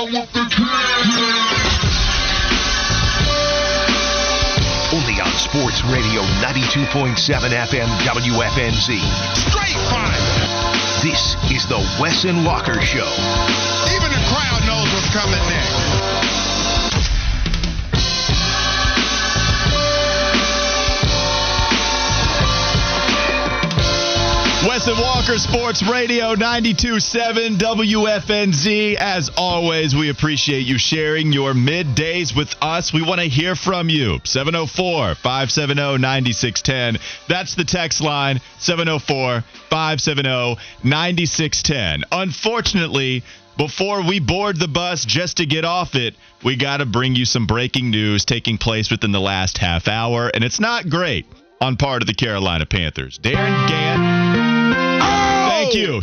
out with the kids. Only on Sports Radio 92.7 FM WFNZ. Straight fire. This is the Wes and Walker Show. Even the crowd knows what's coming next. Wes and Walker, Sports Radio 92.7 WFNZ. As always, we appreciate you sharing your middays with us. We want to hear from you. 704-570-9610. That's the text line, 704-570-9610. Unfortunately, before we board the bus just to get off it, we got to bring you some breaking news taking place within the last half hour, and it's not great on part of the Carolina Panthers. Darren Gantt.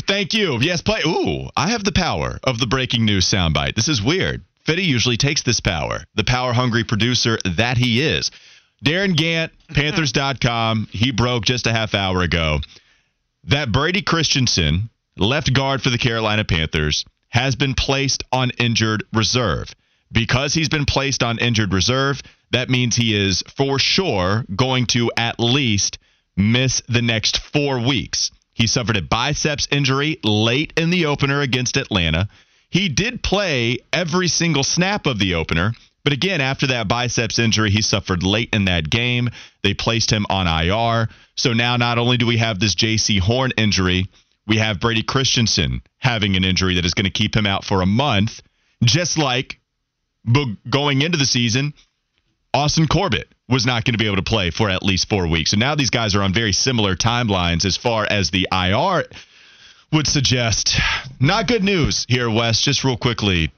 Thank you. Yes, play. Ooh, I have the power of the breaking news soundbite. This is weird. Fitty usually takes this power, the power-hungry producer that he is. Darren Gantt, Panthers.com, he broke just a half hour ago that Brady Christensen, left guard for the Carolina Panthers, has been placed on injured reserve. Because he's been placed on injured reserve, that means he is for sure going to at least miss the next 4 weeks. He suffered a biceps injury late in the opener against Atlanta. He did play every single snap of the opener, but again, after that biceps injury he suffered late in that game, they placed him on IR. So now not only do we have this Jaycee Horn injury, we have Brady Christensen having an injury that is going to keep him out for a month, just like going into the season, Austin Corbett was not going to be able to play for at least 4 weeks. So now these guys are on very similar timelines as far as the IR would suggest. Not good news here, Wes. Just real quickly,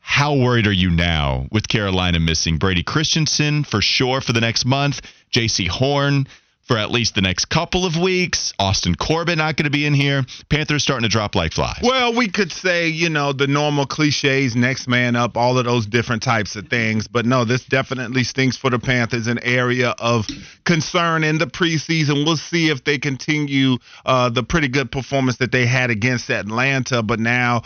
how worried are you now with Carolina missing Brady Christensen for sure for the next month, Jaycee Horn for at least the next couple of weeks, Austin Corbett not going to be in here, Panthers starting to drop like flies? Well, we could say, you know, the normal cliches, next man up, all of those different types of things. But no, this definitely stinks for the Panthers, an area of concern in the preseason. We'll see if they continue the pretty good performance that they had against Atlanta. But now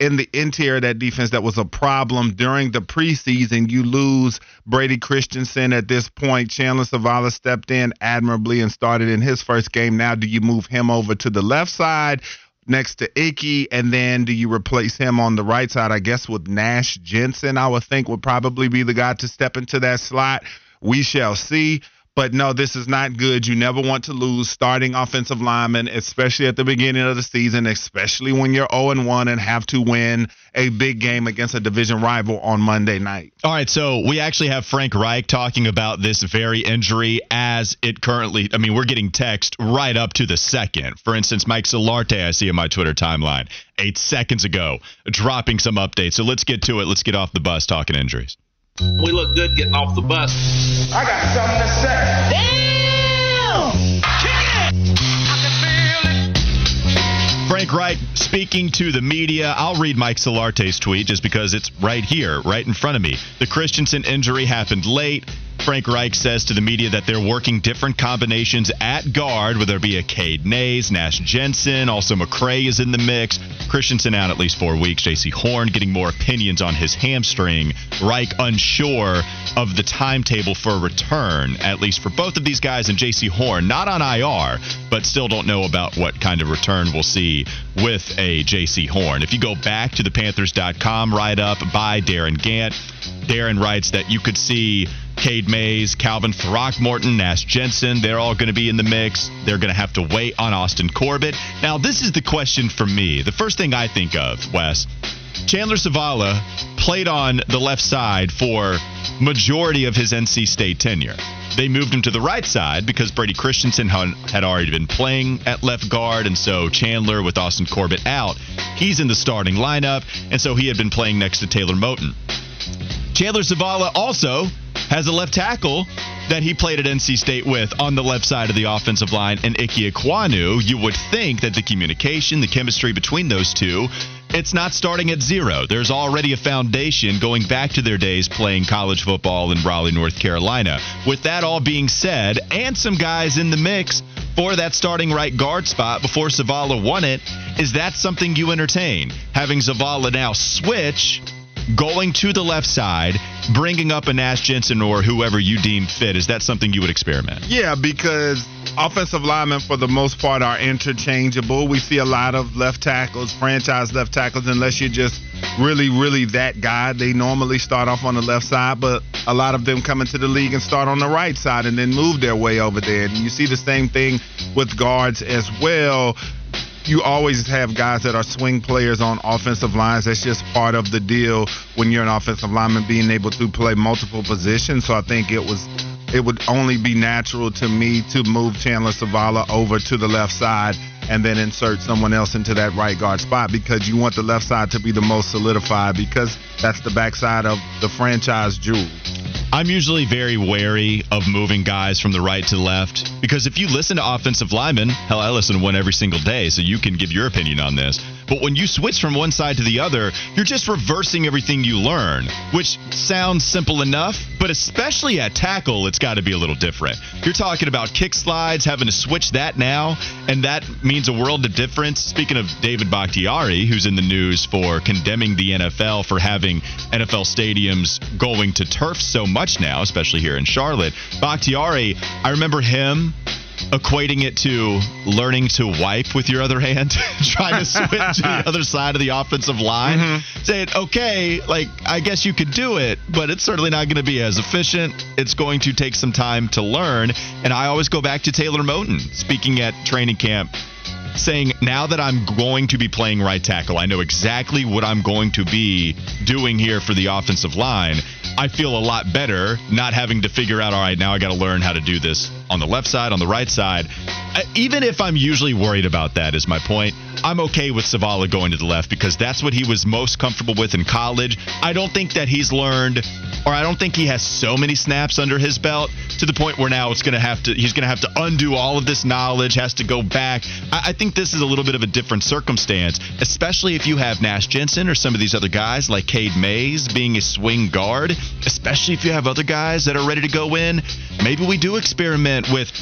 in the interior of that defense that was a problem during the preseason, you lose Brady Christensen at this point. Chandler Zavala stepped in admirably and started in his first game. Now do you move him over to the left side next to Ikem, and then do you replace him on the right side, I guess, with Nash Jensen? I would think would probably be the guy to step into that slot. We shall see. But no, this is not good. You never want to lose starting offensive linemen, especially at the beginning of the season, especially when you're 0-1 and have to win a big game against a division rival on Monday night. All right, so we actually have Frank Reich talking about this very injury as it currently – I mean, we're getting text right up to the second. For instance, Mike Solarte, I see in my Twitter timeline, 8 seconds ago, dropping some updates. So let's get to it. Let's get off the bus talking injuries. We look good getting off the bus. I got something to say. Damn! Kick it! I can feel it. Frank Reich speaking to the media. I'll read Mike Solarte's tweet just because it's right here, right in front of me. The Christensen injury happened late. Frank Reich says to the media that they're working different combinations at guard, whether it be a Cade Mays, Nash Jensen, also McCray is in the mix. Christensen out at least 4 weeks. Jaycee Horn getting more opinions on his hamstring. Reich unsure of the timetable for return, at least for both of these guys, and Jaycee Horn not on IR, but still don't know about what kind of return we'll see with a Jaycee Horn. If you go back to the Panthers.com write-up by Darren Gantt, Darren writes that you could see Cade Mays, Calvin Throckmorton, Nash Jensen, they're all going to be in the mix. They're going to have to wait on Austin Corbett. Now, this is the question for me. The first thing I think of, Wes, Chandler Zavala played on the left side for majority of his NC State tenure. They moved him to the right side because Brady Christensen had already been playing at left guard, and so Chandler, with Austin Corbett out, he's in the starting lineup, and so he had been playing next to Taylor Moton. Chandler Zavala also has a left tackle that he played at NC State with on the left side of the offensive line, and Ikem Ekwonu. You would think that the communication, the chemistry between those two, it's not starting at zero. There's already a foundation going back to their days playing college football in Raleigh, North Carolina. With that all being said, and some guys in the mix for that starting right guard spot before Zavala won it. Is that something you entertain? Having Zavala now switch, going to the left side, bringing up a Nash Jensen or whoever you deem fit. Is that something you would experiment? Yeah, because offensive linemen, for the most part, are interchangeable. We see a lot of left tackles, franchise left tackles, unless you're just really that guy. They normally start off on the left side, but a lot of them come into the league and start on the right side and then move their way over there. And you see the same thing with guards as well. You always have guys that are swing players on offensive lines. That's just part of the deal when you're an offensive lineman, being able to play multiple positions. So I think it would only be natural to me to move Chandler Zavala over to the left side and then insert someone else into that right guard spot, because you want the left side to be the most solidified, because that's the backside of the franchise jewel. I'm usually very wary of moving guys from the right to left, because if you listen to offensive linemen, hell, I listen to one every single day, so you can give your opinion on this. But when you switch from one side to the other, you're just reversing everything you learn, which sounds simple enough, but especially at tackle, it's got to be a little different. You're talking about kick slides, having to switch that now, and that means a world of difference. Speaking of David Bakhtiari, who's in the news for condemning the NFL for having NFL stadiums going to turf so much now, especially here in Charlotte. Bakhtiari, I remember him equating it to learning to wipe with your other hand, trying to switch to the other side of the offensive line, saying, okay, like, I guess you could do it, but it's certainly not going to be as efficient. It's going to take some time to learn. And I always go back to Taylor Moton speaking at training camp, saying, now that I'm going to be playing right tackle, I know exactly what I'm going to be doing here for the offensive line. I feel a lot better not having to figure out, all right, now I got to learn how to do this on the left side, on the right side. Even if I'm usually worried about that, is my point. I'm okay with Zavala going to the left because that's what he was most comfortable with in college. I don't think that he's learned, or I don't think he has so many snaps under his belt to the point where now it's going to have to, he's going to have to undo all of this knowledge, has to go back. I think this is a little bit of a different circumstance, especially if you have Nash Jensen or some of these other guys like Cade Mays being a swing guard, especially if you have other guys that are ready to go in. Maybe we do experiment with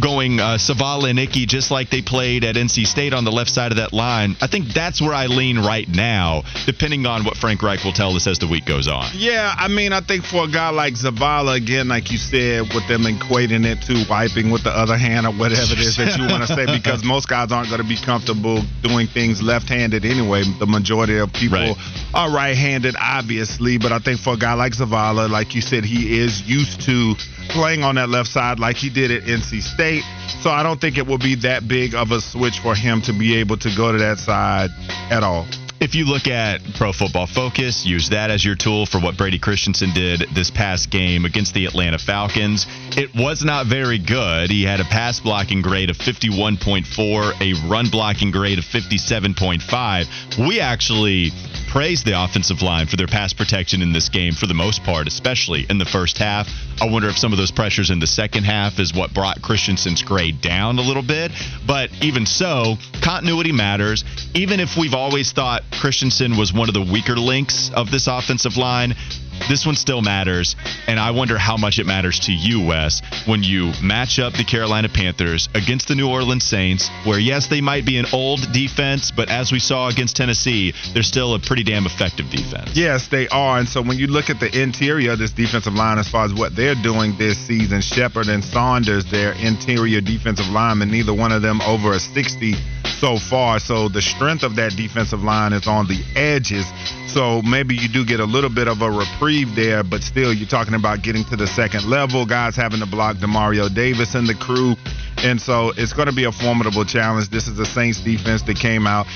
going Zavala and Ikem just like they played at NC State on the left side of that line. I think that's where I lean right now, depending on what Frank Reich will tell us as the week goes on. Yeah, I mean, I think for a guy like Zavala, again, like you said, with them equating it to wiping with the other hand or whatever it is that you want to say, because most guys aren't going to be comfortable doing things left-handed anyway. The majority of people are right-handed, obviously, but I think for a guy like Zavala, like you said, he is used to playing on that left side like he did at NC State. So I don't think it will be that big of a switch for him to be able to go to that side at all. If you look at Pro Football Focus, use that as your tool for what Brady Christensen did this past game against the Atlanta Falcons. It was not very good. He had a pass blocking grade of 51.4, a run blocking grade of 57.5. We actually praised the offensive line for their pass protection in this game for the most part, especially in the first half. I wonder if some of those pressures in the second half is what brought Christensen's grade down a little bit. But even so, continuity matters. Even if we've always thought Christensen was one of the weaker links of this offensive line, this one still matters, and I wonder how much it matters to you, Wes, when you match up the Carolina Panthers against the New Orleans Saints, where, yes, they might be an old defense, but as we saw against Tennessee, they're still a pretty damn effective defense. Yes, they are, and so when you look at the interior of this defensive line as far as what they're doing this season, Shepard and Saunders, their interior defensive linemen, neither one of them over a 60 so far, so the strength of that defensive line is on the edges, so maybe you do get a little bit of a reprieve there, but still you're talking about getting to the second level, guys having to block Demario Davis and the crew, and so it's going to be a formidable challenge. This is the Saints defense that came out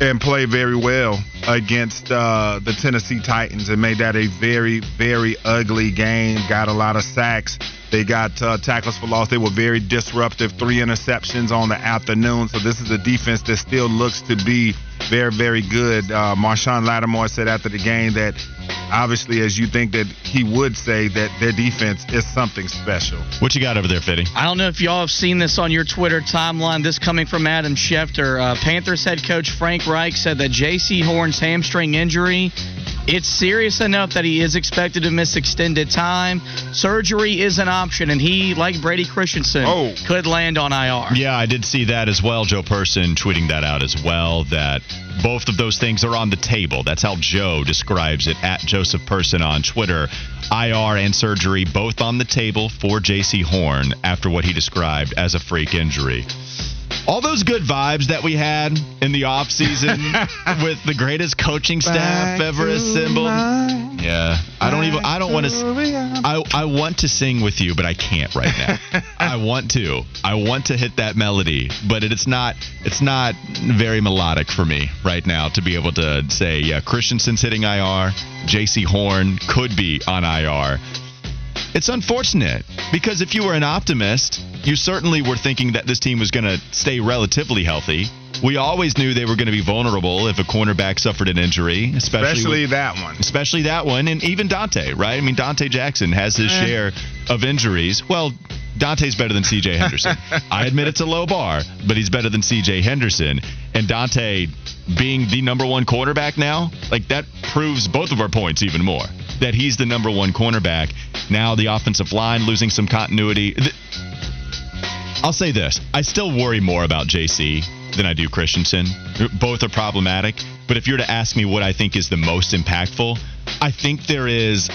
and played very well against the Tennessee Titans and made that a very ugly game, got a lot of sacks. They got tackles for loss. They were very disruptive. 3 interceptions on the afternoon. So this is a defense that still looks to be very good. Marshawn Lattimore said after the game that, obviously, as you think that he would say, that their defense is something special. What you got over there, Fitty? I don't know if y'all have seen this on your Twitter timeline. This coming from Adam Schefter. Panthers head coach Frank Reich said that Jaycee Horn's hamstring injury It's serious enough that he is expected to miss extended time. Surgery is an option, and he, like Brady Christensen, could land on IR. Yeah, I did see that as well. Joe Person tweeting that out as well, that both of those things are on the table. That's how Joe describes it, at Joseph Person on Twitter. IR and surgery both on the table for Jaycee Horn after what he described as a freak injury. All those good vibes that we had in the offseason with the greatest coaching staff ever assembled. Yeah. I want to sing with you, but I can't right now. I want to hit that melody, but it's not very melodic for me right now to be able to say, yeah, Christensen's hitting IR, Jaycee Horn could be on IR. It's unfortunate because if you were an optimist, you certainly were thinking that this team was going to stay relatively healthy. We always knew they were going to be vulnerable if a cornerback suffered an injury. Especially that one. And even Dante, right? I mean, Dante Jackson has his share of injuries. Well, Dante's better than C.J. Henderson. I admit it's a low bar, but he's better than C.J. Henderson. And Dante being the number one cornerback now, like that proves both of our points even more. That he's the number one cornerback. Now the offensive line losing some continuity. I'll say this. I still worry more about Jaycee than I do Christensen. Both are problematic. But if you're to ask me what I think is the most impactful, I think there is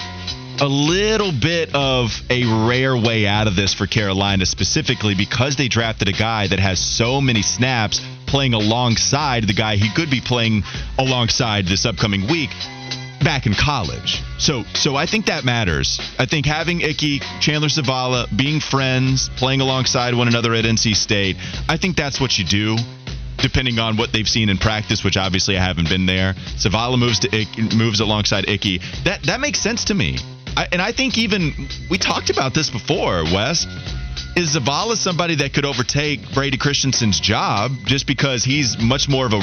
a little bit of a rare way out of this for Carolina, specifically because they drafted a guy that has so many snaps playing alongside the guy he could be playing alongside this upcoming week. Back in college. So I think that matters. I think having Ikem, Chandler Zavala, being friends, playing alongside one another at NC State, I think that's what you do, depending on what they've seen in practice, which obviously I haven't been there. Zavala moves alongside Ikem. That makes sense to me. I think even, we talked about this before, Wes, is Zavala somebody that could overtake Brady Christensen's job just because he's much more of a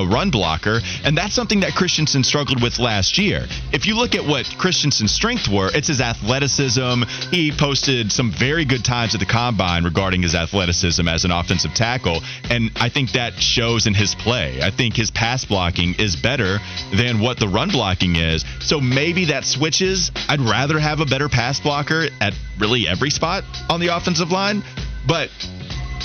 run blocker, and that's something that Christensen struggled with last year. If you look at what Christensen's strengths were, it's his athleticism. He posted some very good times at the Combine regarding his athleticism as an offensive tackle, and I think that shows in his play. I think his pass blocking is better than what the run blocking is, so maybe that switches. I'd rather have a better pass blocker at really every spot on the offensive line, but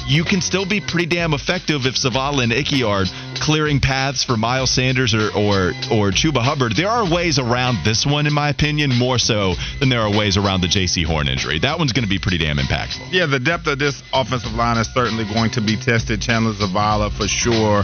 you can still be pretty damn effective if Zavala and Ikem are clearing paths for Miles Sanders or Chuba Hubbard. There are ways around this one, in my opinion, more so than there are ways around the Jaycee Horn injury. That one's going to be pretty damn impactful. Yeah, the depth of this offensive line is certainly going to be tested. Chandler Zavala, for sure,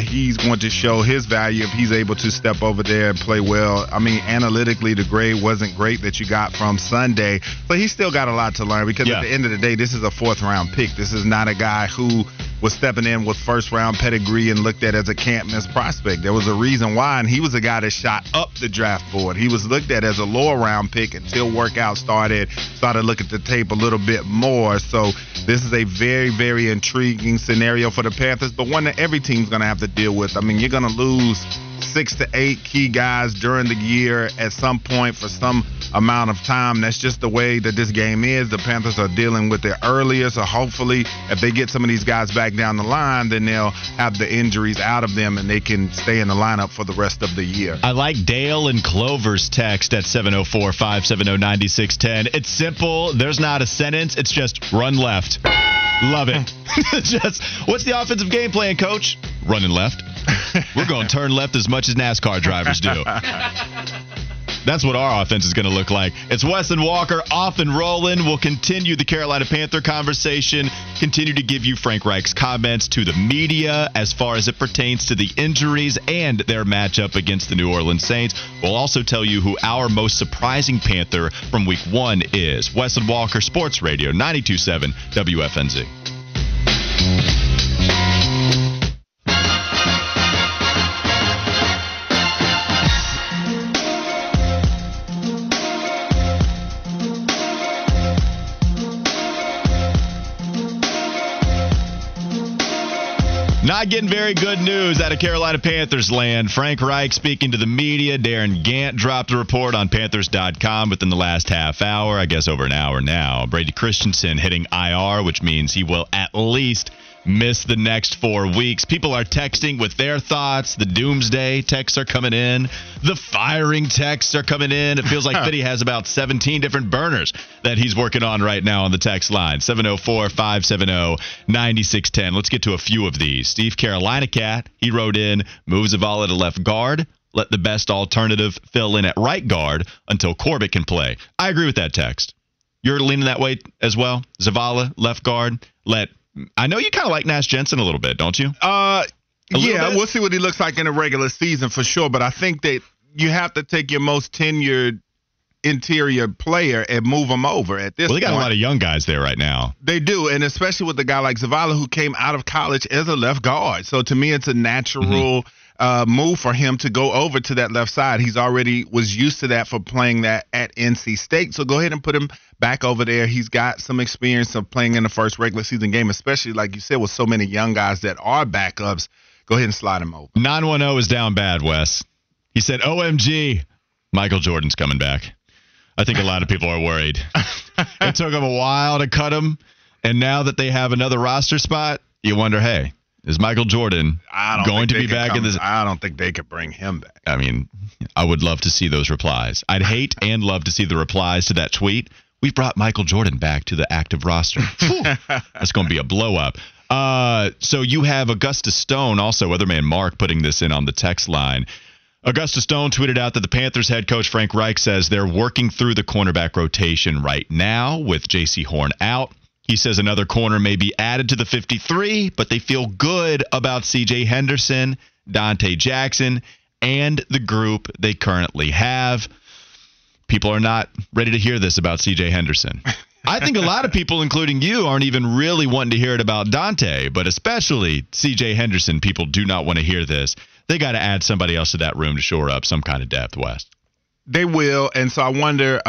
he's going to show his value if he's able to step over there and play well. I mean, analytically, the grade wasn't great that you got from Sunday, but he's still got a lot to learn because at the end of the day, this is a fourth-round pick. This is not a guy who was stepping in with first-round pedigree and looked at as a can't-miss prospect. There was a reason why, and he was a guy that shot up the draft board. He was looked at as a lower-round pick until workout started looking at the tape a little bit more. So this is a very, very intriguing scenario for the Panthers, but one that every team's going to have to deal with. I mean, you're going to lose 6 to 8 key guys during the year at some point for some amount of time. That's just the way that this game is. The Panthers are dealing with it earlier, so hopefully if they get some of these guys back down the line, then they'll have the injuries out of them and they can stay in the lineup for the rest of the year. I like Dale and Clover's text at 704-570-9610. It's simple. There's not a sentence. It's just run left. Love it. Just, what's the offensive game plan, coach? Running left. We're going to turn left as much as NASCAR drivers do. That's what our offense is going to look like. It's Wes and Walker off and rolling. We'll continue the Carolina Panther conversation, continue to give you Frank Reich's comments to the media as far as it pertains to the injuries and their matchup against the New Orleans Saints. We'll also tell you who our most surprising Panther from week 1 is. Wes and Walker, Sports Radio, 92.7 WFNZ. Not getting very good news out of Carolina Panthers land. Frank Reich speaking to the media. Darren Gantt dropped a report on Panthers.com within the last half hour, I guess over an hour now. Brady Christensen hitting IR, which means he will at least miss the next 4 weeks. People are texting with their thoughts. The doomsday texts are coming in. The firing texts are coming in. It feels like Fitty has about 17 different burners that he's working on right now on the text line. 704-570-9610. Let's get to a few of these. Steve Carolina Cat, he wrote in, moves Zavala to left guard. Let the best alternative fill in at right guard until Corbett can play. I agree with that text. You're leaning that way as well? Zavala, left guard. I know you kind of like Nash Jensen a little bit, don't you? Yeah, we'll see what he looks like in a regular season for sure. But I think that you have to take your most tenured interior player and move him over at this point. Well, they got a lot of young guys there right now. They do, and especially with a guy like Zavala who came out of college as a left guard. So to me, it's a natural move for him to go over to that left side. He's already was used to that for playing that at NC State. So go ahead and put him back over there. He's got some experience of playing in the first regular season game, especially like you said, with so many young guys that are backups. Go ahead and slide him over. 910 is down bad, Wes. He said, OMG, Michael Jordan's coming back. I think a lot of people are worried. It took him a while to cut him. And now that they have another roster spot, you wonder, hey, is Michael Jordan going to be back in this? I don't think they could bring him back. I mean, I would love to see those replies. I'd hate and love to see the replies to that tweet. We brought Michael Jordan back to the active roster. That's going to be a blow up. So you have Augusta Stone, also Weatherman Mark, putting this in on the text line. Augusta Stone tweeted out that the Panthers head coach Frank Reich says they're working through the cornerback rotation right now with Jaycee Horn out. He says another corner may be added to the 53, but they feel good about C.J. Henderson, Dante Jackson, and the group they currently have. People are not ready to hear this about C.J. Henderson. I think a lot of people, including you, aren't even really wanting to hear it about Dante, but especially C.J. Henderson, people do not want to hear this. They got to add somebody else to that room to shore up some kind of depth, West. They will, and so I wonder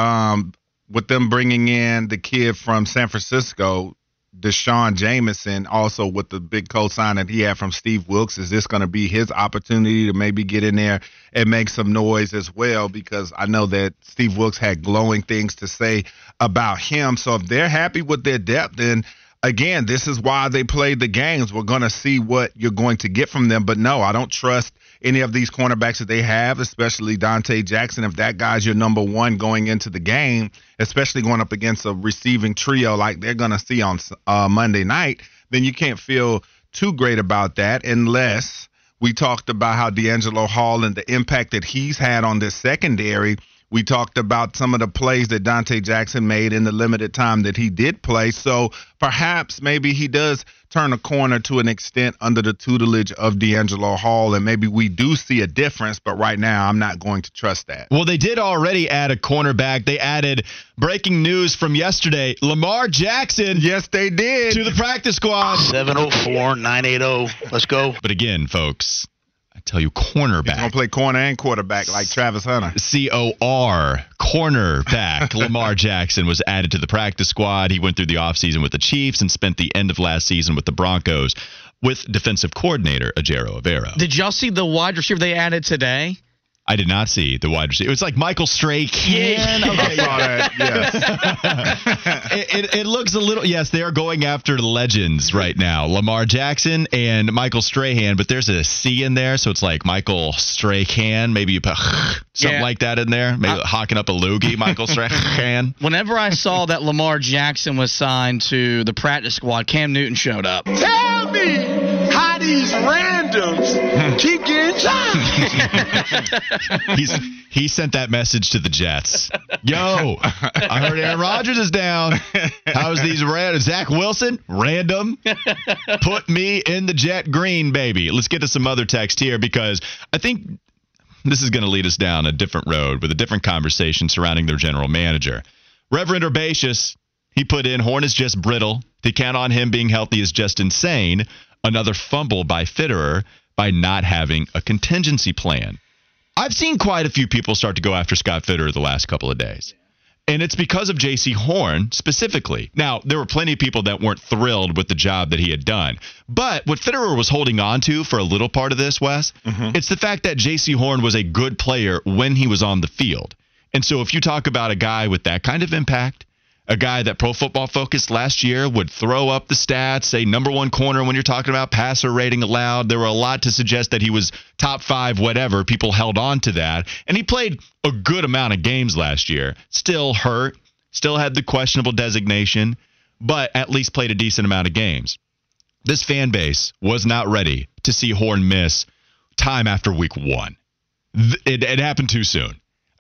with them bringing in the kid from San Francisco, Deshaun Jameson, also with the big co-sign that he had from Steve Wilks, is this going to be his opportunity to maybe get in there and make some noise as well? Because I know that Steve Wilks had glowing things to say about him. So if they're happy with their depth, then again, this is why they played the games. We're going to see what you're going to get from them. But no, I don't trust any of these cornerbacks that they have, especially Dante Jackson. If that guy's your number one going into the game, especially going up against a receiving trio like they're going to see on Monday night, then you can't feel too great about that unless we talked about how DeAngelo Hall and the impact that he's had on this secondary. We talked about some of the plays that Dante Jackson made in the limited time that he did play. So perhaps maybe he does turn a corner to an extent under the tutelage of DeAngelo Hall, and maybe we do see a difference. But right now, I'm not going to trust that. Well, they did already add a cornerback. They added, breaking news from yesterday, Lamar Jackson. Yes, they did. To the practice squad. 704-980. Let's go. But again, folks, tell you, cornerback. He's going to play corner and quarterback like Travis Hunter. C-O-R, cornerback. Lamar Jackson was added to the practice squad. He went through the offseason with the Chiefs and spent the end of last season with the Broncos with defensive coordinator Ajero Avero. Did y'all see the wide receiver they added today? I did not see the wide receiver. It was like Michael Strahan. I saw that, yes. It looks a little, yes, they are going after legends right now. Lamar Jackson and Michael Strahan, but there's a C in there, so it's like Michael Strahan. Maybe you put something like that in there. Maybe hocking up a loogie, Michael Strahan. Whenever I saw that Lamar Jackson was signed to the practice squad, Cam Newton showed up. Tell me how these randoms keep getting jobs. He sent that message to the Jets. Yo, I heard Aaron Rodgers is down. How's these random? Zach Wilson, random. Put me in the jet green, baby. Let's get to some other text here because I think this is going to lead us down a different road with a different conversation surrounding their general manager. Reverend Herbaceous, he put in, Horn is just brittle. To count on him being healthy is just insane. Another fumble by Fitterer by not having a contingency plan. I've seen quite a few people start to go after Scott Fitterer the last couple of days, and it's because of Jaycee Horn specifically. Now, there were plenty of people that weren't thrilled with the job that he had done, but what Fitterer was holding on to for a little part of this, Wes, it's the fact that Jaycee Horn was a good player when he was on the field. And so if you talk about a guy with that kind of impact, a guy that Pro Football Focus last year would throw up the stats, say number one corner when you're talking about passer rating allowed. There were a lot to suggest that he was top five, whatever. People held on to that. And he played a good amount of games last year. Still hurt, still had the questionable designation, but at least played a decent amount of games. This fan base was not ready to see Horn miss time after week one. It happened too soon.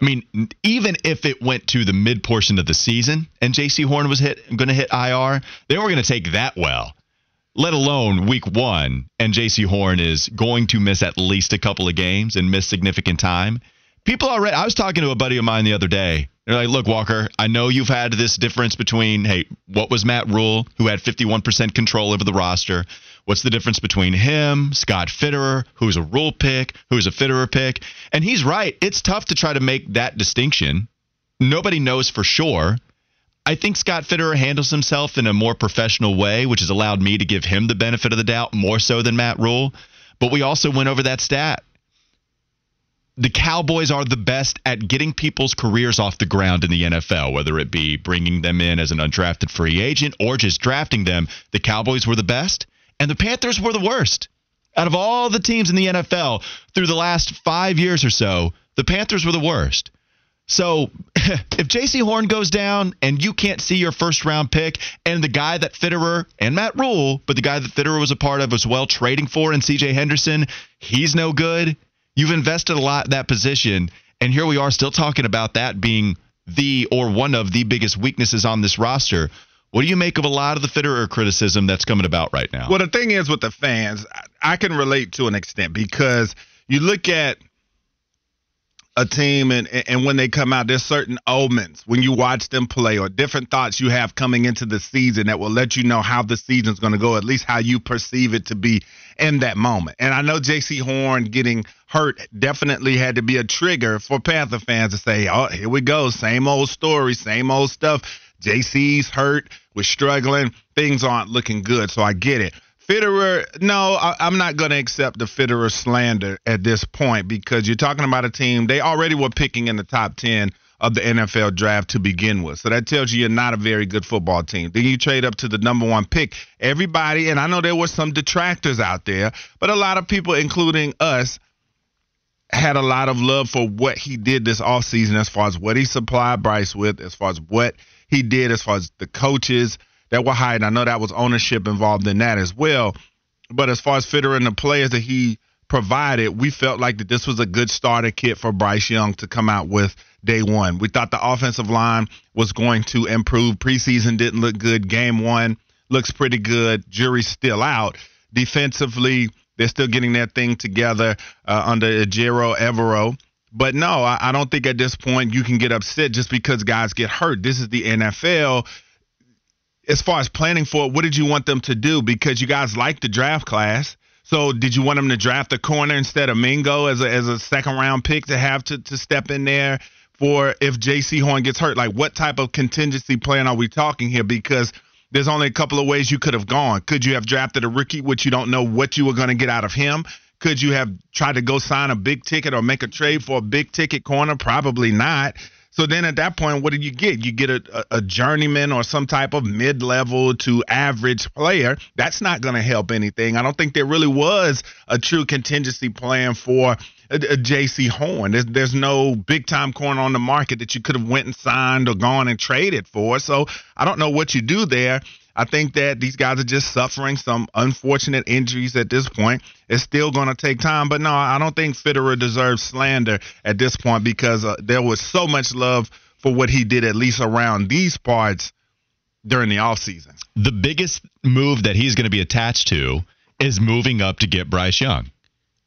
I mean, even if it went to the mid portion of the season and Jaycee Horn was going to hit IR, they weren't going to take that well, let alone week one. And Jaycee Horn is going to miss at least a couple of games and miss significant time. People already, I was talking to a buddy of mine the other day. They're like, look, Walker, I know you've had this difference between, hey, what was Matt Rule, who had 51% control over the roster? What's the difference between him, Scott Fitterer, who's a Rule pick, who's a Fitterer pick? And he's right. It's tough to try to make that distinction. Nobody knows for sure. I think Scott Fitterer handles himself in a more professional way, which has allowed me to give him the benefit of the doubt more so than Matt Rule. But we also went over that stat. The Cowboys are the best at getting people's careers off the ground in the NFL, whether it be bringing them in as an undrafted free agent or just drafting them. The Cowboys were the best, and the Panthers were the worst. Out of all the teams in the NFL through the last 5 years or so, the Panthers were the worst. So if Jaycee Horn goes down and you can't see your first-round pick and the guy that Fitterer and Matt Rule, but the guy that Fitterer was a part of as well, trading for, and C.J. Henderson, he's no good. You've invested a lot in that position, and here we are still talking about that being the or one of the biggest weaknesses on this roster. What do you make of a lot of the Fitterer criticism that's coming about right now? Well, the thing is with the fans, I can relate to an extent because you look at a team and when they come out, there's certain omens when you watch them play or different thoughts you have coming into the season that will let you know how the season's going to go, at least how you perceive it to be in that moment. And I know Jaycee Horn getting hurt definitely had to be a trigger for Panther fans to say, oh, here we go. Same old story, same old stuff. Jaycee's hurt. We're struggling. Things aren't looking good. So I get it. Fitterer, no, I'm not going to accept the Fitterer slander at this point because you're talking about a team they already were picking in the top 10 of the NFL draft to begin with. So that tells you you're not a very good football team. Then you trade up to the number one pick. Everybody, and I know there were some detractors out there, but a lot of people, including us, had a lot of love for what he did this offseason as far as what he supplied Bryce with, as far as what he did, as far as the coaches that were hired. I know that was ownership involved in that as well. But as far as Fitterer and the players that he provided, we felt like that this was a good starter kit for Bryce Young to come out with day one. We thought the offensive line was going to improve. Preseason didn't look good. Game one looks pretty good. Jury's still out. Defensively, they're still getting their thing together under Ejiro Evero. But no, I don't think at this point you can get upset just because guys get hurt. This is the NFL. As far as planning for it, what did you want them to do? Because you guys like the draft class. So did you want them to draft a corner instead of Mingo as a second-round pick to have to step in there for if Jaycee Horn gets hurt? Like, what type of contingency plan are we talking here? Because there's only a couple of ways you could have gone. Could you have drafted a rookie, which you don't know what you were going to get out of him? Could you have tried to go sign a big ticket or make a trade for a big ticket corner? Probably not. So then at that point, what do you get? You get a journeyman or some type of mid-level to average player. That's not going to help anything. I don't think there really was a true contingency plan for a Jaycee Horn. There's no big-time corner on the market that you could have went and signed or gone and traded for. So I don't know what you do there. I think that these guys are just suffering some unfortunate injuries at this point. It's still going to take time. But no, I don't think Fitterer deserves slander at this point because there was so much love for what he did, at least around these parts during the offseason. The biggest move that he's going to be attached to is moving up to get Bryce Young.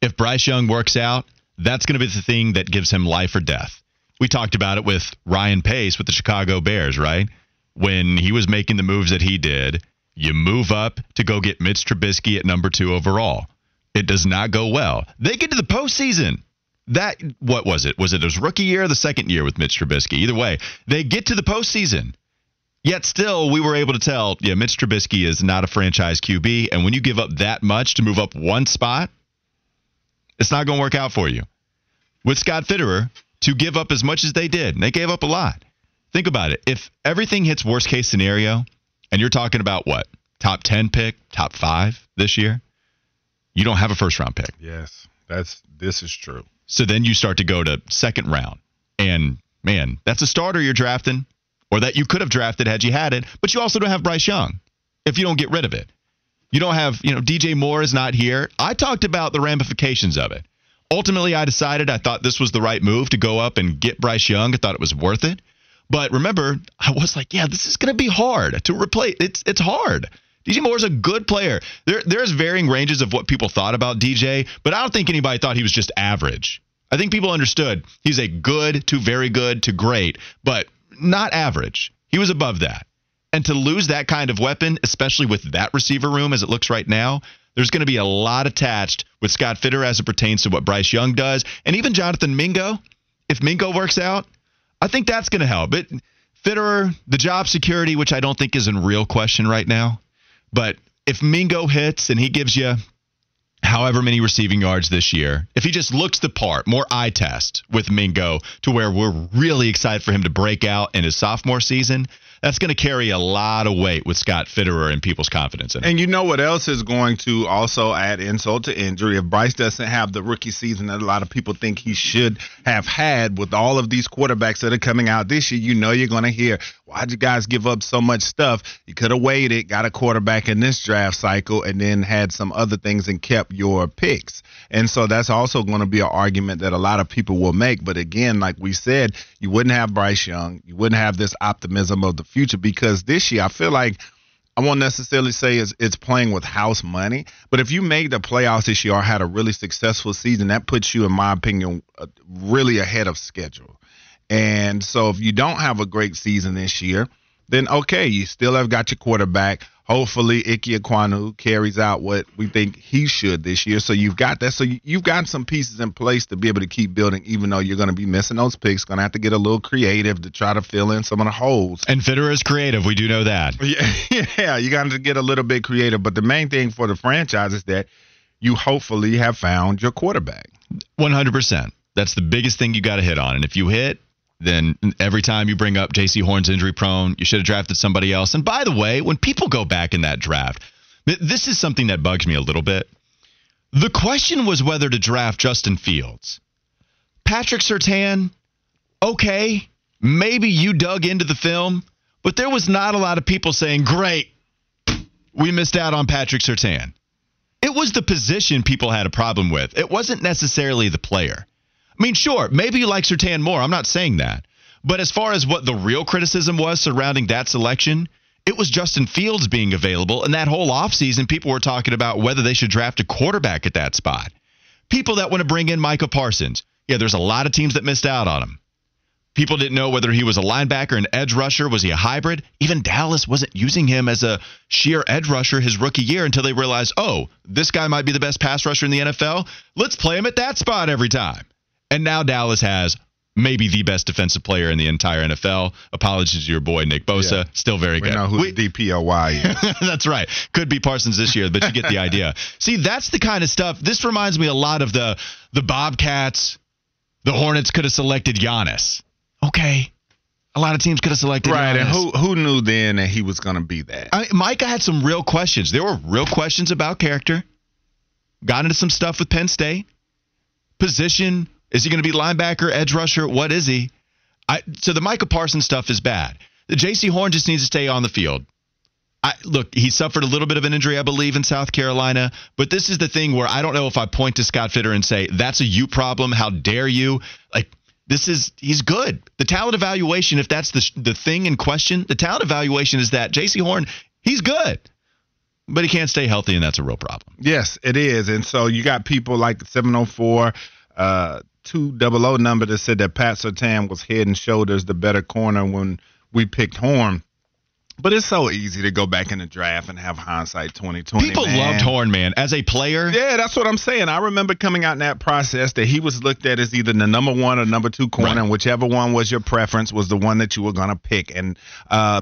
If Bryce Young works out, that's going to be the thing that gives him life or death. We talked about it with Ryan Pace with the Chicago Bears, right? When he was making the moves that he did, you move up to go get Mitch Trubisky at number 2 overall. It does not go well. They get to the postseason. What was it? Was it his rookie year or the second year with Mitch Trubisky? Either way, they get to the postseason. Yet still, we were able to tell, yeah, Mitch Trubisky is not a franchise QB. And when you give up that much to move up one spot, it's not going to work out for you. With Scott Fitterer, to give up as much as they did, and they gave up a lot. Think about it. If everything hits worst case scenario, and you're talking about what? Top 10 pick, top 5 this year, you don't have a first round pick. Yes, this is true. So then you start to go to second round. And, man, that's a starter you're drafting, or that you could have drafted had you had it. But you also don't have Bryce Young if you don't get rid of it. You don't have, DJ Moore is not here. I talked about the ramifications of it. Ultimately, I decided I thought this was the right move to go up and get Bryce Young. I thought it was worth it. But remember, I was like, yeah, this is going to be hard to replace. It's hard. DJ Moore's a good player. There's varying ranges of what people thought about DJ, but I don't think anybody thought he was just average. I think people understood he's a good to very good to great, but not average. He was above that. And to lose that kind of weapon, especially with that receiver room as it looks right now, there's going to be a lot attached with Scott Fitterer as it pertains to what Bryce Young does. And even Jonathan Mingo, if Mingo works out, I think that's going to help. Fitterer, the job security, which I don't think is in real question right now. But if Mingo hits and he gives you however many receiving yards this year, if he just looks the part, more eye test with Mingo to where we're really excited for him to break out in his sophomore season, that's going to carry a lot of weight with Scott Fitterer and people's confidence in him. And you know what else is going to also add insult to injury? If Bryce doesn't have the rookie season that a lot of people think he should have had with all of these quarterbacks that are coming out this year, you're going to hear, why'd you guys give up so much stuff? You could have waited, got a quarterback in this draft cycle, and then had some other things and kept your picks. And so that's also going to be an argument that a lot of people will make. But again, like we said, you wouldn't have Bryce Young. You wouldn't have this optimism of the future, because this year I feel like I won't necessarily say it's playing with house money, but if you made the playoffs this year or had a really successful season, that puts you, in my opinion, really ahead of schedule. And so if you don't have a great season this year, then okay, you still have got your quarterback. Hopefully, Ikem Ekwonu carries out what we think he should this year. So you've got that. So you've got some pieces in place to be able to keep building, even though you're going to be missing those picks. Going to have to get a little creative to try to fill in some of the holes. And Fitterer is creative. We do know that. Yeah, you got to get a little bit creative. But the main thing for the franchise is that you hopefully have found your quarterback. 100%. That's the biggest thing you got to hit on. And if you hit, then every time you bring up Jaycee Horn's injury prone, you should have drafted somebody else. And by the way, when people go back in that draft, this is something that bugs me a little bit. The question was whether to draft Justin Fields. Patrick Surtain, okay, maybe you dug into the film, but there was not a lot of people saying, great, we missed out on Patrick Surtain. It was the position people had a problem with. It wasn't necessarily the player. I mean, sure, maybe you like Surtain more. I'm not saying that. But as far as what the real criticism was surrounding that selection, it was Justin Fields being available. And that whole offseason, people were talking about whether they should draft a quarterback at that spot. People that want to bring in Micah Parsons. Yeah, there's a lot of teams that missed out on him. People didn't know whether he was a linebacker, an edge rusher. Was he a hybrid? Even Dallas wasn't using him as a sheer edge rusher his rookie year until they realized, oh, this guy might be the best pass rusher in the NFL. Let's play him at that spot every time. And now Dallas has maybe the best defensive player in the entire NFL. Apologies to your boy, Nick Bosa. Yeah. Still very good. We know who the DPOY is. That's right. Could be Parsons this year, but you get the idea. See, that's the kind of stuff. This reminds me a lot of the Bobcats. The Hornets could have selected Giannis. Okay. A lot of teams could have selected Giannis. Right, and who knew then that he was going to be that? Micah had some real questions. There were real questions about character. Got into some stuff with Penn State. Position. Is he going to be linebacker, edge rusher? What is he? So the Micah Parsons stuff is bad. The Jaycee Horn just needs to stay on the field. Look, he suffered a little bit of an injury, I believe, in South Carolina. But this is the thing where I don't know if I point to Scott Fitterer and say, that's a you problem. How dare you? He's good. The talent evaluation, if that's the thing in question, the talent evaluation is that Jaycee Horn, he's good. But he can't stay healthy, and that's a real problem. Yes, it is. And so you got people like 704, 200 number that said that Pat Surtain was head and shoulders the better corner when we picked Horn. But it's so easy to go back in the draft and have hindsight 2020. People loved Horn, man, as a player. Yeah, that's what I'm saying. I remember coming out in that process that he was looked at as either the number one or number two corner, right, and whichever one was your preference was the one that you were going to pick. And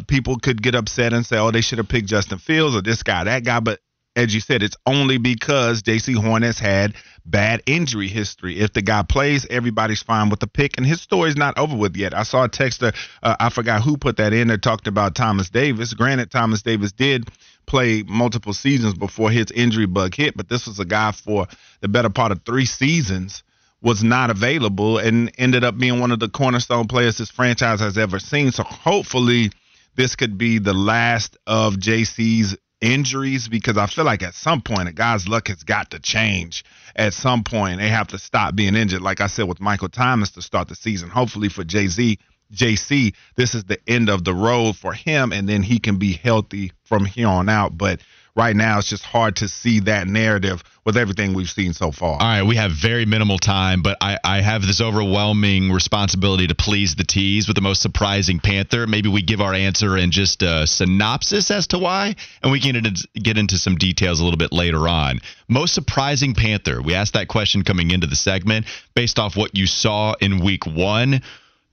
people could get upset and say, oh, they should have picked Justin Fields or this guy, that guy. But as you said, it's only because Jaycee Horn has had bad injury history. If the guy plays, everybody's fine with the pick, and his story's not over with yet. I saw a texter, I forgot who put that in, that talked about Thomas Davis. Granted, Thomas Davis did play multiple seasons before his injury bug hit, but this was a guy for the better part of 3 seasons was not available and ended up being one of the cornerstone players this franchise has ever seen. So hopefully this could be the last of Jaycee's injuries, because I feel like at some point a guy's luck has got to change. At some point they have to stop being injured. Like I said, with Michael Thomas to start the season, hopefully for Jaycee, this is the end of the road for him, and then he can be healthy from here on out. But right now, it's just hard to see that narrative with everything we've seen so far. All right, we have very minimal time, but I have this overwhelming responsibility to please the tees with the most surprising Panther. Maybe we give our answer and just a synopsis as to why, and we can get into some details a little bit later on. Most surprising Panther. We asked that question coming into the segment based off what you saw in week 1.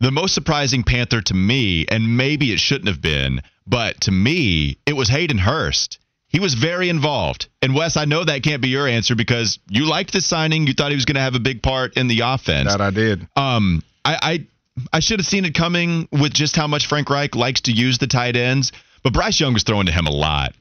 The most surprising Panther to me, and maybe it shouldn't have been, but to me, it was Hayden Hurst. He was very involved. And, Wes, I know that can't be your answer because you liked the signing. You thought he was going to have a big part in the offense. That I did. I should have seen it coming with just how much Frank Reich likes to use the tight ends. But Bryce Young was throwing to him a lot.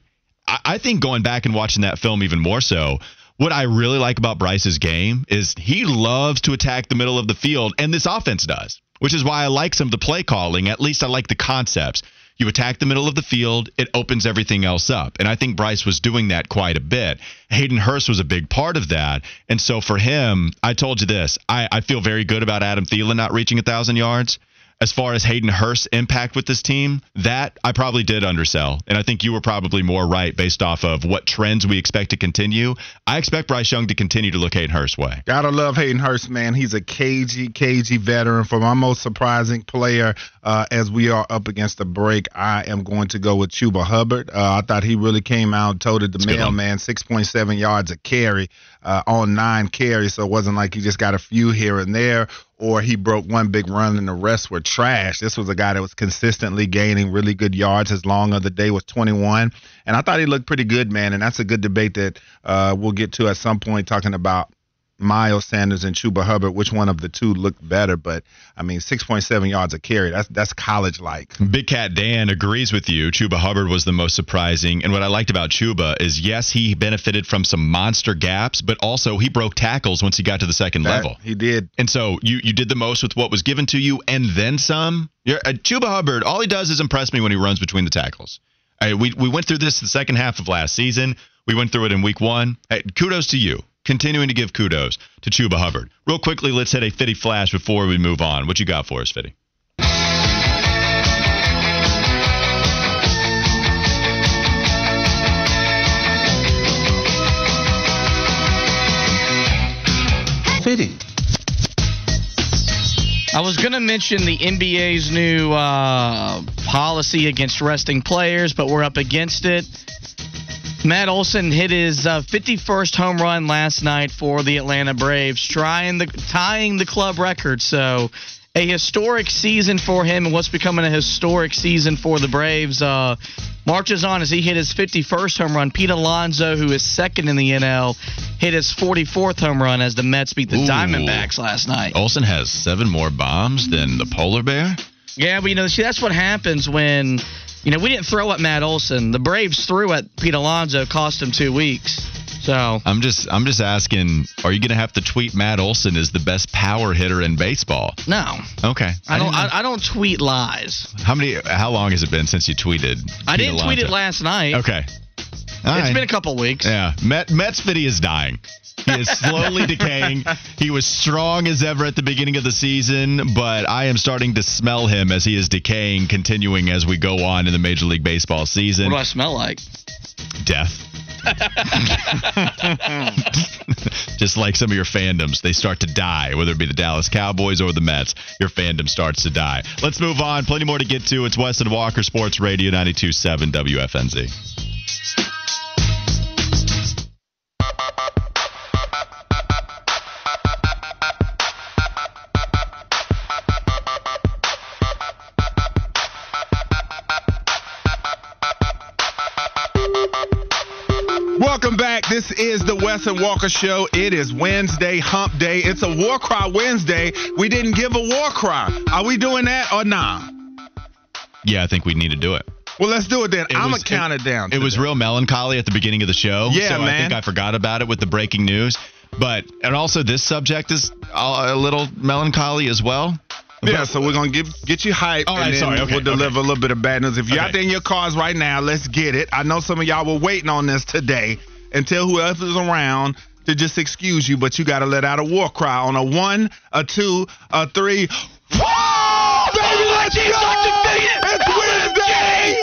I think going back and watching that film even more so, what I really like about Bryce's game is he loves to attack the middle of the field, and this offense does, which is why I like some of the play calling. At least I like the concepts. You attack the middle of the field, it opens everything else up. And I think Bryce was doing that quite a bit. Hayden Hurst was a big part of that. And so for him, I told you this, I feel very good about Adam Thielen not reaching 1,000 yards. As far as Hayden Hurst's impact with this team, that I probably did undersell. And I think you were probably more right based off of what trends we expect to continue. I expect Bryce Young to continue to look Hayden Hurst's way. Gotta love Hayden Hurst, man. He's a cagey veteran. For my most surprising player, as we are up against the break, I am going to go with Chuba Hubbard. I thought he really came out, toted the mail, man, 6.7 yards a carry on 9 carries. So it wasn't like he just got a few here and there, or he broke one big run and the rest were trash. This was a guy that was consistently gaining really good yards. His long of the day was 21. And I thought he looked pretty good, man. And that's a good debate that we'll get to at some point, talking about Miles Sanders and Chuba Hubbard, which one of the two looked better. But, I mean, 6.7 yards a carry, that's college-like. Big Cat Dan agrees with you. Chuba Hubbard was the most surprising. And what I liked about Chuba is, yes, he benefited from some monster gaps, but also he broke tackles once he got to the second level. He did. And so you did the most with what was given to you and then some. Chuba Hubbard, all he does is impress me when he runs between the tackles. We went through this the second half of last season. We went through it in week 1. Hey, kudos to you. Continuing to give kudos to Chuba Hubbard. Real quickly, let's hit a Fitty Flash before we move on. What you got for us, Fitty? Fitty. I was going to mention the NBA's new policy against resting players, but we're up against it. Matt Olson hit his 51st home run last night for the Atlanta Braves, tying the club record. So a historic season for him, and what's becoming a historic season for the Braves marches on as he hit his 51st home run. Pete Alonso, who is second in the NL, hit his 44th home run as the Mets beat the Diamondbacks last night. Olson has 7 more bombs than the polar bear? Yeah, but, see, that's what happens when... we didn't throw at Matt Olson. The Braves threw at Pete Alonso, cost him 2 weeks. So I'm just asking, are you gonna have to tweet Matt Olson is the best power hitter in baseball? No. Okay. I don't tweet lies. How long has it been since you tweeted Pete Alonso? I didn't tweet it last night. Okay. It's been a couple weeks. Yeah. Mets Fitty is dying. He is slowly decaying. He was strong as ever at the beginning of the season, but I am starting to smell him as he is decaying, continuing as we go on in the Major League Baseball season. What do I smell like? Death. Just like some of your fandoms, they start to die, whether it be the Dallas Cowboys or the Mets. Your fandom starts to die. Let's move on. Plenty more to get to. It's Weston Walker, Sports Radio 92.7 WFNZ. This is the Wes and Walker Show. It is Wednesday, hump day. It's a war cry Wednesday. We didn't give a war cry. Are we doing that or nah? Yeah, I think we need to do it. Well, let's do it then. I'm going to count it down. It was real melancholy at the beginning of the show. Yeah, so man. I think I forgot about it with the breaking news. But, and also this subject is a little melancholy as well. Yeah, so we're going to get you hyped, right, and then we'll deliver a little bit of bad news. If you're out there in your cars right now, let's get it. I know some of y'all were waiting on this today until whoever's around to just excuse you, but you got to let out a war cry on a one, a two, a three. Whoa, baby, let's go! It's Wednesday!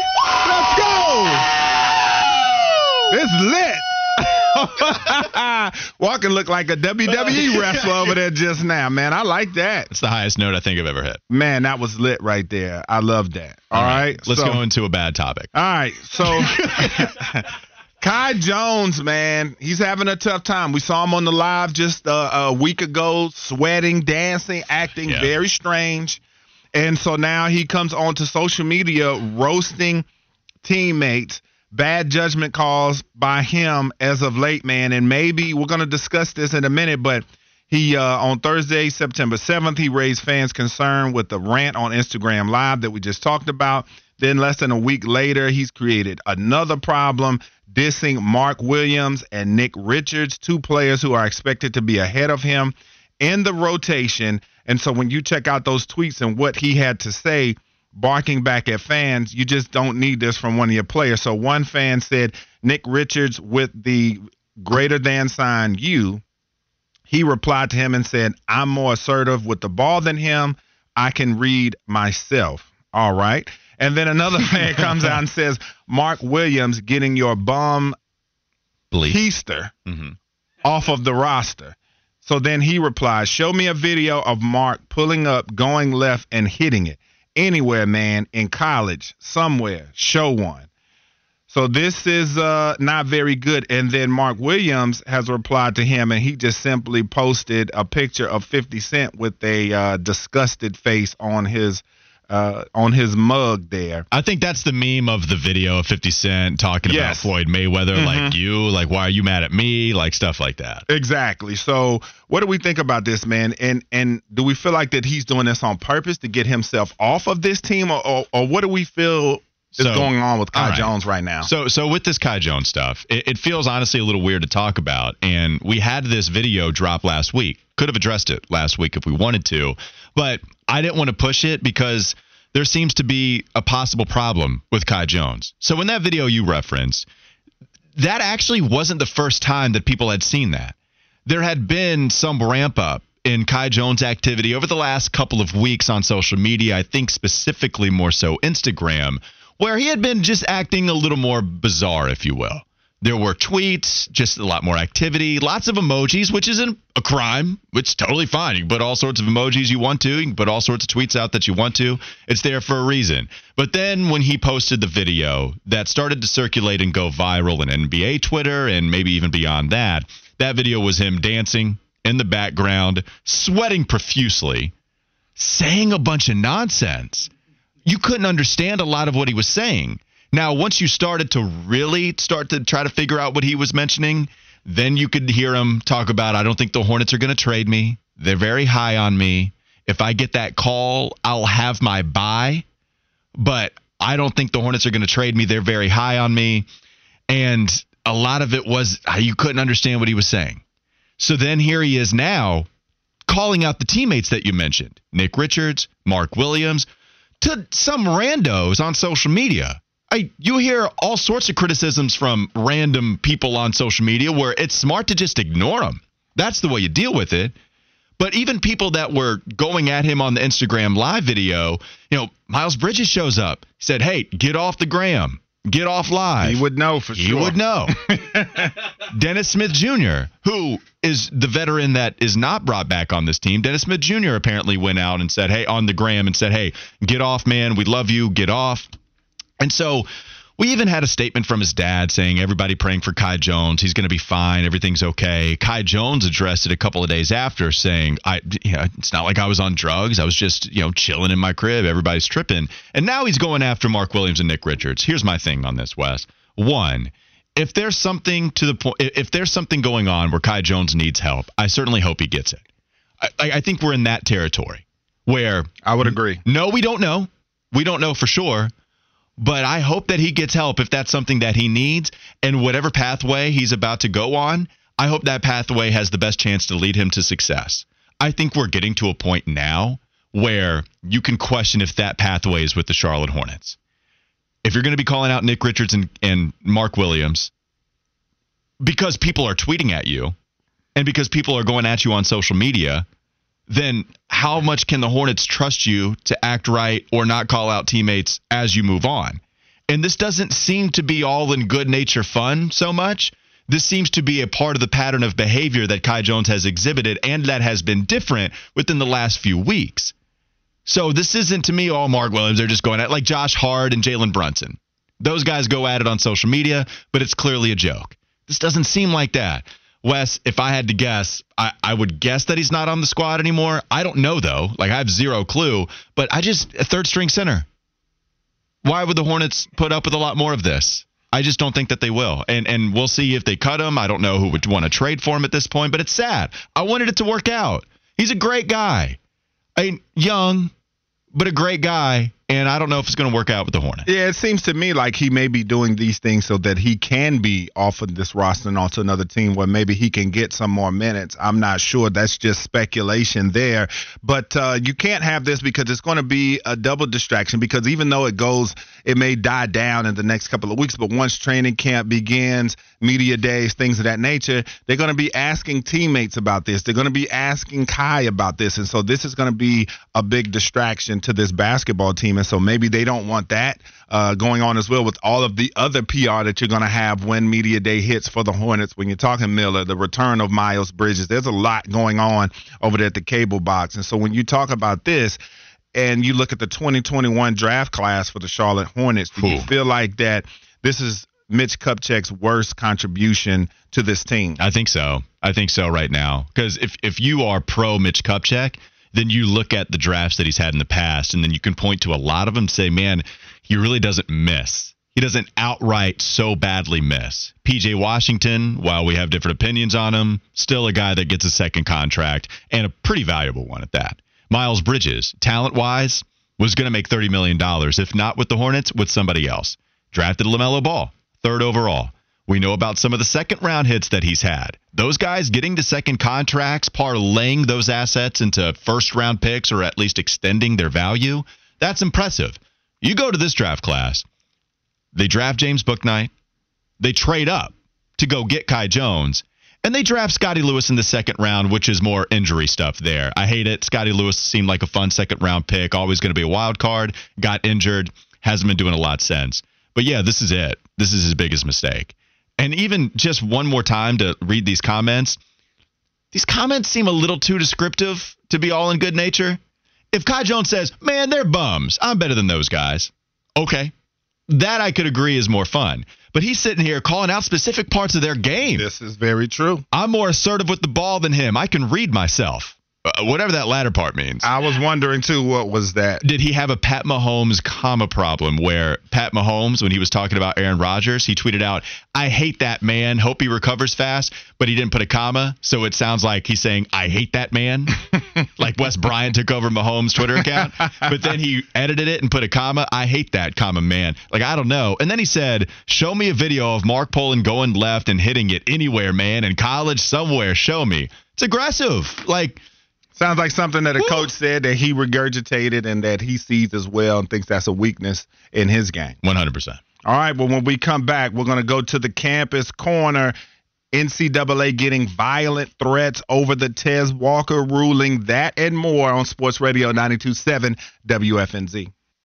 Let's go! It's lit! Walker looked like a WWE wrestler over there just now, man. I like that. It's the highest note I think I've ever hit. Man, that was lit right there. I love that. All right. Let's go into a bad topic. All right. So, Kai Jones, man, he's having a tough time. We saw him on the live just a week ago, sweating, dancing, acting very strange. And so now he comes onto social media roasting teammates. Bad judgment calls by him as of late, man. And maybe we're going to discuss this in a minute, but he on Thursday, September 7th, he raised fans' concern with the rant on Instagram Live that we just talked about. Then less than a week later, he's created another problem, dissing Mark Williams and Nick Richards, two players who are expected to be ahead of him in the rotation. And so when you check out those tweets and what he had to say, barking back at fans, you just don't need this from one of your players. So one fan said, Nick Richards with the greater than sign you. He replied to him and said, I'm more assertive with the ball than him. I can read myself. All right. And then another fan comes out and says, Mark Williams getting your bum keister off of the roster. So then he replies, show me a video of Mark pulling up, going left and hitting it. Anywhere, man, in college, somewhere, show one. So this is not very good. And then Mark Williams has replied to him, and he just simply posted a picture of 50 Cent with a disgusted face on his mug there. I think that's the meme of the video of 50 Cent talking about Floyd Mayweather, like you, like, why are you mad at me? Like stuff like that. Exactly. So what do we think about this, man? And do we feel like that he's doing this on purpose to get himself off of this team, or what do we feel is going on with Kai Jones right now? So with this Kai Jones stuff, it feels honestly a little weird to talk about. And we had this video drop last week. Could have addressed it last week if we wanted to, but I didn't want to push it because there seems to be a possible problem with Kai Jones. So in that video you referenced, that actually wasn't the first time that people had seen that. There had been some ramp up in Kai Jones' activity over the last couple of weeks on social media, I think specifically more so Instagram, where he had been just acting a little more bizarre, if you will. There were tweets, just a lot more activity, lots of emojis, which isn't a crime. It's totally fine. You can put all sorts of emojis you want to. You can put all sorts of tweets out that you want to. It's there for a reason. But then when he posted the video that started to circulate and go viral in NBA Twitter and maybe even beyond that, that video was him dancing in the background, sweating profusely, saying a bunch of nonsense. You couldn't understand a lot of what he was saying. Now, once you started to really start to try to figure out what he was mentioning, then you could hear him talk about, I don't think the Hornets are going to trade me. They're very high on me. If I get that call, I'll have my bye. But I don't think the Hornets are going to trade me. They're very high on me. And a lot of it was you couldn't understand what he was saying. So then here he is now calling out the teammates that you mentioned, Nick Richards, Mark Williams, to some randos on social media. You hear all sorts of criticisms from random people on social media where it's smart to just ignore them. That's the way you deal with it. But even people that were going at him on the Instagram Live video, you know, Miles Bridges shows up, said, hey, get off the gram, get off live. He would know for sure. He would know. Dennis Smith Jr., who is the veteran that is not brought back on this team. Dennis Smith Jr. apparently went out and said, hey, on the gram and said, hey, get off, man. We love you. Get off. And so we even had a statement from his dad saying everybody praying for Kai Jones. He's going to be fine. Everything's okay. Kai Jones addressed it a couple of days after saying, it's not like I was on drugs. I was just, chilling in my crib. Everybody's tripping. And now he's going after Mark Williams and Nick Richards. Here's my thing on this, Wes. One, if there's something to the point, if there's something going on where Kai Jones needs help, I certainly hope he gets it. I think we're in that territory where I would agree. No, we don't know. We don't know for sure, but I hope that he gets help if that's something that he needs, and whatever pathway he's about to go on, I hope that pathway has the best chance to lead him to success. I think we're getting to a point now where you can question if that pathway is with the Charlotte Hornets. If you're going to be calling out Nick Richards and Mark Williams because people are tweeting at you and because people are going at you on social media, then how much can the Hornets trust you to act right or not call out teammates as you move on? And this doesn't seem to be all in good nature fun so much. This seems to be a part of the pattern of behavior that Kai Jones has exhibited and that has been different within the last few weeks. So this isn't, to me, all Mark Williams. They're just going at, like, Josh Hart and Jalen Brunson. Those guys go at it on social media, but it's clearly a joke. This doesn't seem like that. Wes, if I had to guess, I would guess that he's not on the squad anymore. I don't know, though. Like, I have zero clue. But a third-string center. Why would the Hornets put up with a lot more of this? I just don't think that they will. And we'll see if they cut him. I don't know who would want to trade for him at this point, but it's sad. I wanted it to work out. He's a great guy. Young, but a great guy, and I don't know if it's going to work out with the Hornets. Yeah, it seems to me like he may be doing these things so that he can be off of this roster and onto another team where maybe he can get some more minutes. I'm not sure. That's just speculation there. But you can't have this because it's going to be a double distraction, because even though it may die down in the next couple of weeks, but once training camp begins, media days, things of that nature, they're going to be asking teammates about this. They're going to be asking Kai about this. And so this is going to be a big distraction to this basketball team. And so maybe they don't want that going on as well with all of the other PR that you're going to have when media day hits for the Hornets. When you're talking Miller, the return of Miles Bridges, there's a lot going on over there at the cable box. And so when you talk about this, and you look at the 2021 draft class for the Charlotte Hornets, do you feel like that this is Mitch Kupchak's worst contribution to this team? I think so. I think so right now. Because if you are pro Mitch Kupchak, then you look at the drafts that he's had in the past, and then you can point to a lot of them and say, man, he really doesn't miss. He doesn't outright so badly miss. P.J. Washington, while we have different opinions on him, still a guy that gets a second contract, and a pretty valuable one at that. Miles Bridges, talent-wise, was going to make $30 million, if not with the Hornets, with somebody else. Drafted LaMelo Ball, 3rd overall. We know about some of the second-round hits that he's had. Those guys getting to second contracts, parlaying those assets into first-round picks or at least extending their value, that's impressive. You go to this draft class, they draft James Bouknight, they trade up to go get Kai Jones, and they draft Scotty Lewis in the second round, which is more injury stuff there. I hate it. Scotty Lewis seemed like a fun second-round pick, always going to be a wild card, got injured, hasn't been doing a lot since. But, yeah, this is it. This is his biggest mistake. And even just one more time to read these comments. These comments seem a little too descriptive to be all in good nature. If Kai Jones says, man, they're bums, I'm better than those guys. Okay. That I could agree is more fun. But he's sitting here calling out specific parts of their game. This is very true. I'm more assertive with the ball than him. I can read myself. Whatever that latter part means. I was wondering, too, what was that? Did he have a Pat Mahomes comma problem where Pat Mahomes, when he was talking about Aaron Rodgers, he tweeted out, I hate that man. Hope he recovers fast. But he didn't put a comma. So it sounds like he's saying, I hate that man. Like Wes Bryant took over Mahomes' Twitter account. But then he edited it and put a comma. I hate that comma, man. Like, I don't know. And then he said, show me a video of Mark Poland going left and hitting it anywhere, man. In college somewhere. Show me. It's aggressive. Like, sounds like something that a coach said that he regurgitated and that he sees as well and thinks that's a weakness in his game. 100%. All right, well, when we come back, we're going to go to the Campus Corner. NCAA getting violent threats over the Tez Walker ruling. That and more on Sports Radio 92.7 WFNZ.